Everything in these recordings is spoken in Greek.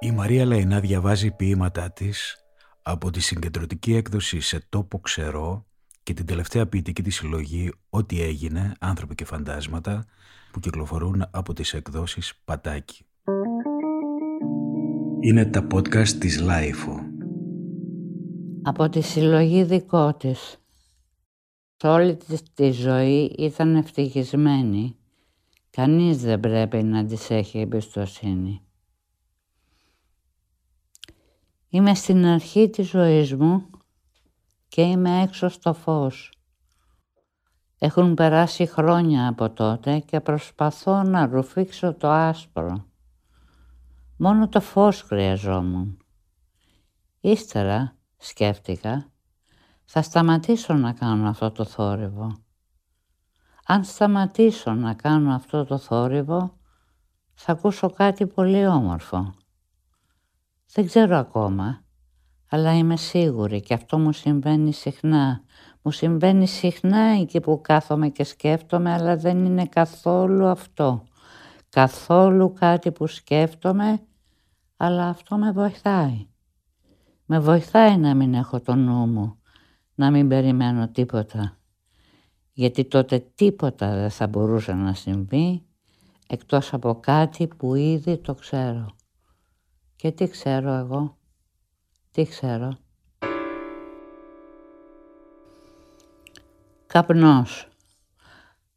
Η Μαρία Λαϊνά διαβάζει ποίηματά της από τη συγκεντρωτική έκδοση «Σε τόπο ξερό» και την τελευταία ποιητική της συλλογή «Ό,τι έγινε, άνθρωποι και φαντάσματα» που κυκλοφορούν από τις εκδόσεις Πατάκη. Είναι τα podcast της LIFO. Από τη συλλογή δικό της. Όλη της τη ζωή ήταν ευτυχισμένη. Κανείς δεν πρέπει να της έχει εμπιστοσύνη. Είμαι στην αρχή της ζωής μου και είμαι έξω στο φως. Έχουν περάσει χρόνια από τότε και προσπαθώ να ρουφήξω το άσπρο. Μόνο το φως χρειαζόμουν. Ύστερα, σκέφτηκα, θα σταματήσω να κάνω αυτό το θόρυβο. Αν σταματήσω να κάνω αυτό το θόρυβο, θα ακούσω κάτι πολύ όμορφο. Δεν ξέρω ακόμα, αλλά είμαι σίγουρη και αυτό μου συμβαίνει συχνά. Μου συμβαίνει συχνά εκεί που κάθομαι και σκέφτομαι, αλλά δεν είναι καθόλου αυτό. Καθόλου κάτι που σκέφτομαι, αλλά αυτό με βοηθάει. Με βοηθάει να μην έχω το νου μου, να μην περιμένω τίποτα. Γιατί τότε τίποτα δεν θα μπορούσε να συμβεί, εκτός από κάτι που ήδη το ξέρω. Και τι ξέρω εγώ, τι ξέρω. Καπνός.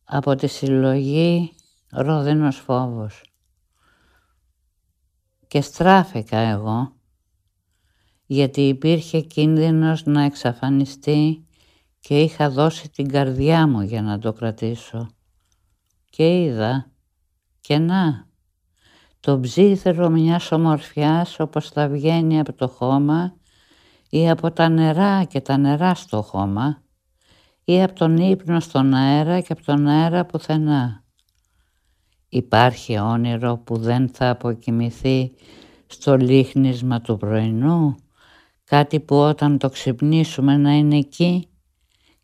Από τη συλλογή «Ρόδινος φόβος». Και στράφηκα εγώ, γιατί υπήρχε κίνδυνος να εξαφανιστεί και είχα δώσει την καρδιά μου για να το κρατήσω. Και είδα, και να, το ψήθυρο μιας ομορφιάς όπως θα βγαίνει από το χώμα ή από τα νερά και τα νερά στο χώμα ή από τον ύπνο στον αέρα και από τον αέρα πουθενά. Υπάρχει όνειρο που δεν θα αποκοιμηθεί στο λίχνισμα του πρωινού, κάτι που όταν το ξυπνήσουμε να είναι εκεί,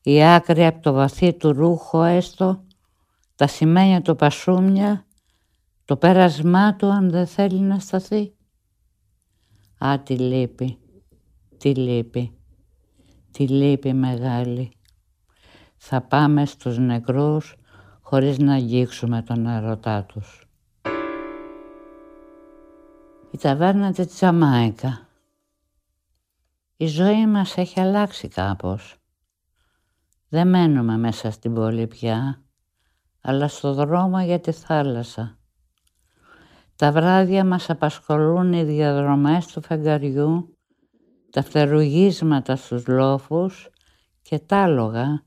η άκρη από το βαθύ του ρούχο έστω, τα σημαίνια του πασούμια, το πέρασμά του αν δεν θέλει να σταθεί. Α, τι λύπη, τι λύπη, τι λύπη μεγάλη. Θα πάμε στους νεκρούς χωρίς να αγγίξουμε τον ερωτά τους. Η ταβέρνα της Τζαμάικα. Η ζωή μας έχει αλλάξει κάπως. Δεν μένουμε μέσα στην πόλη πια, αλλά στο δρόμο για τη θάλασσα. Τα βράδια μας απασχολούν οι διαδρομές του φεγγαριού, τα φτερουγίσματα στους λόφους και τα άλογα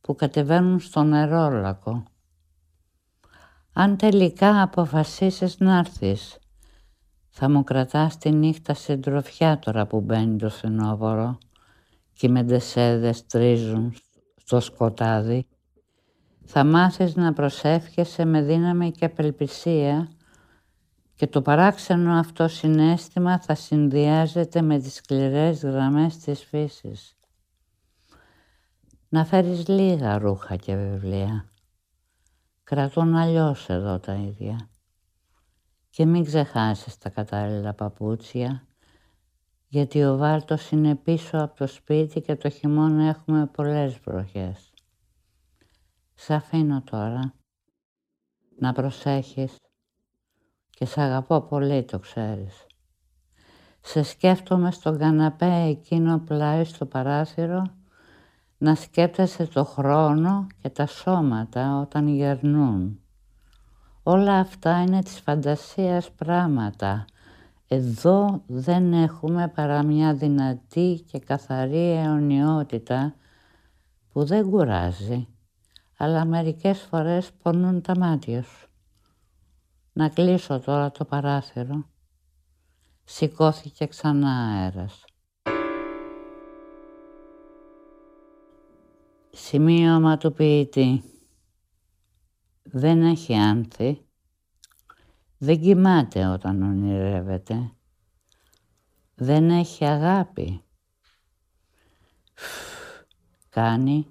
που κατεβαίνουν στο νερόλακο. Αν τελικά αποφασίσεις να έρθεις, θα μου κρατάς τη νύχτα συντροφιά τώρα που μπαίνει το φθινόπορο και οι μεντεσέδες τρίζουν στο σκοτάδι. Θα μάθεις να προσεύχεσαι με δύναμη και απελπισία και το παράξενο αυτό συναίσθημα θα συνδυάζεται με τις σκληρές γραμμές της φύσης. Να φέρεις λίγα ρούχα και βιβλία. Κρατούν αλλιώς εδώ τα ίδια. Και μην ξεχάσεις τα κατάλληλα παπούτσια, γιατί ο βάλτος είναι πίσω από το σπίτι και το χειμώνα έχουμε πολλές βροχές. Σ' αφήνω τώρα, να προσέχεις και σ' αγαπώ πολύ, το ξέρεις. Σε σκέφτομαι στον καναπέ εκείνο πλάι στο παράθυρο, να σκέπτεσαι το χρόνο και τα σώματα όταν γερνούν. Όλα αυτά είναι της φαντασίας πράγματα. Εδώ δεν έχουμε παρά μια δυνατή και καθαρή αιωνιότητα που δεν κουράζει, αλλά μερικές φορές πονούν τα μάτια σου. Να κλείσω τώρα το παράθυρο. Σηκώθηκε ξανά αέρας. Σημείωμα του ποιητή. Δεν έχει άνθη, δεν κοιμάται όταν ονειρεύεται, δεν έχει αγάπη. Κάνει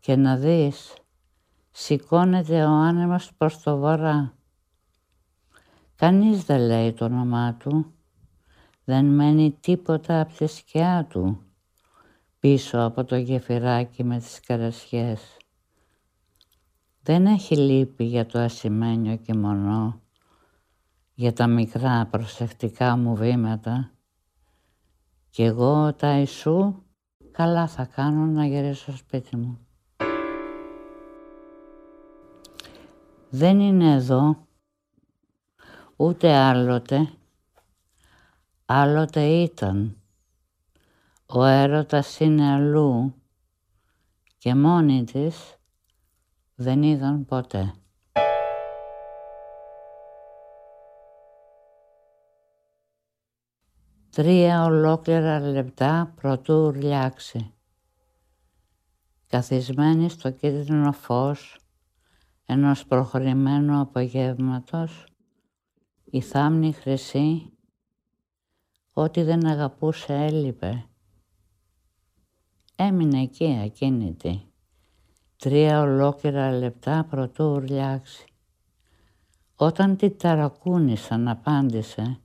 και να δεις, σηκώνεται ο άνεμος προς το βορρά. Κανείς δεν λέει το όνομά του, δεν μένει τίποτα από τη σκιά του, πίσω από το γεφυράκι με τις καρασιές. Δεν έχει λύπη για το ασημένιο κιμονό, για τα μικρά προσεκτικά μου βήματα. Κι εγώ τα Ιησού καλά θα κάνω να γυρίσω σπίτι μου. Δεν είναι εδώ, ούτε άλλοτε, άλλοτε ήταν. Ο έρωτας είναι αλλού και μόνη της δεν ήταν ποτέ. Τρία ολόκληρα λεπτά προτού ουρλιάξει. Καθισμένη στο κίτρινο φως ενός προχωρημένου απογεύματος, η θάμνη χρυσή, ό,τι δεν αγαπούσε έλειπε. Έμεινε εκεί ακίνητη, τρία ολόκληρα λεπτά προτού ουρλιάξει. Όταν τη ταρακούνησαν, απάντησε,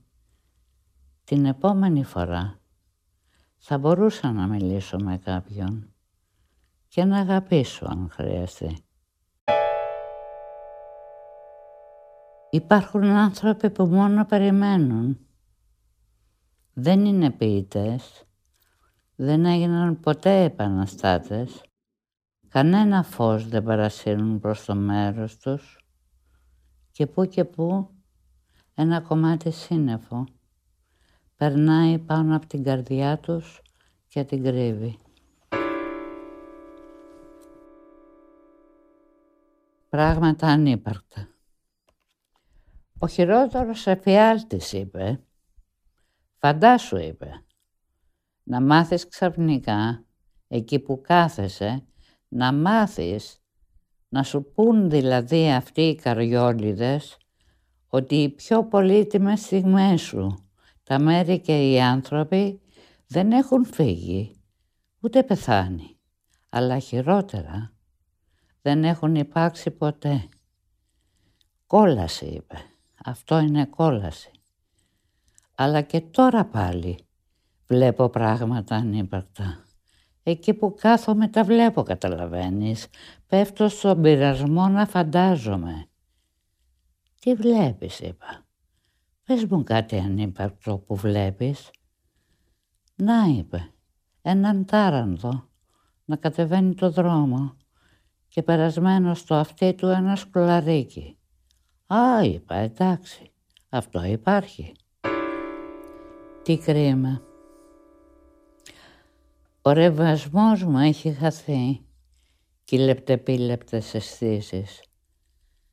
την επόμενη φορά θα μπορούσα να μιλήσω με κάποιον και να αγαπήσω αν χρειαστεί. Υπάρχουν άνθρωποι που μόνο περιμένουν. Δεν είναι ποιητές, δεν έγιναν ποτέ επαναστάτες, κανένα φως δεν παρασύρουν προς το μέρος τους και πού ένα κομμάτι σύννεφο περνάει πάνω από την καρδιά τους και την κρύβει. Πράγματα ανύπαρκτα. Ο χειρότερος εφιάλτης, είπε, φαντάσου, είπε, να μάθεις ξαφνικά, εκεί που κάθεσαι, να μάθεις, να σου πουν δηλαδή αυτοί οι καριόλιδες, ότι οι πιο πολύτιμες στιγμές σου, τα μέρη και οι άνθρωποι δεν έχουν φύγει, ούτε πεθάνει, αλλά χειρότερα δεν έχουν υπάρξει ποτέ. Κόλαση, είπε, αυτό είναι κόλαση. Αλλά και τώρα πάλι βλέπω πράγματα ανύπαρκτα. Εκεί που κάθομαι τα βλέπω, καταλαβαίνεις, πέφτω στον πειρασμό να φαντάζομαι. Τι βλέπεις, είπα. Πες μου κάτι ανύπαρκτο που βλέπεις. Να, είπε, έναν τάρανδο να κατεβαίνει το δρόμο και περασμένο στο αυτί του ένα σκουλαρίκι. Α, είπα, εντάξει, αυτό υπάρχει. Τι κρίμα. Ο ρεβασμός μου έχει χαθεί και οι λεπτεπίλεπτες αισθήσεις.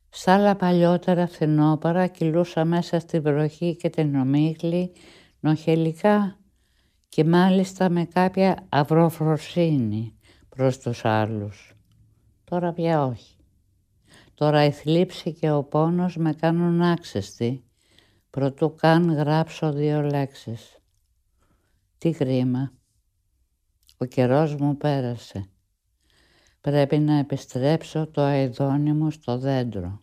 Σ' άλλα παλιότερα φθινόπαρα κυλούσα μέσα στην βροχή και την ομίχλη νοχελικά και μάλιστα με κάποια αυροφροσύνη προς τους άλλους. Τώρα πια όχι. Τώρα η θλίψη και ο πόνος με κάνουν άξεστη, προτού καν γράψω δύο λέξεις. Τι κρίμα. Ο καιρός μου πέρασε. Πρέπει να επιστρέψω το αηδόνι μου στο δέντρο.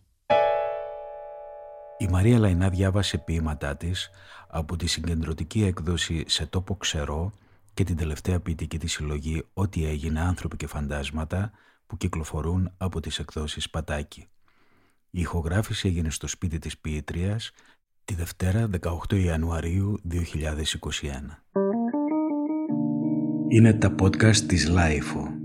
Η Μαρία Λαϊνά διάβασε ποίηματά της από τη συγκεντρωτική έκδοση «Σε τόπο ξερό» και την τελευταία ποιητική της συλλογή «Ό,τι έγινε, άνθρωποι και φαντάσματα» που κυκλοφορούν από τις εκδόσεις Πατάκη. Η ηχογράφηση έγινε στο σπίτι της ποιήτριας τη Δευτέρα 18 Ιανουαρίου 2021. Είναι τα podcast της LIFO.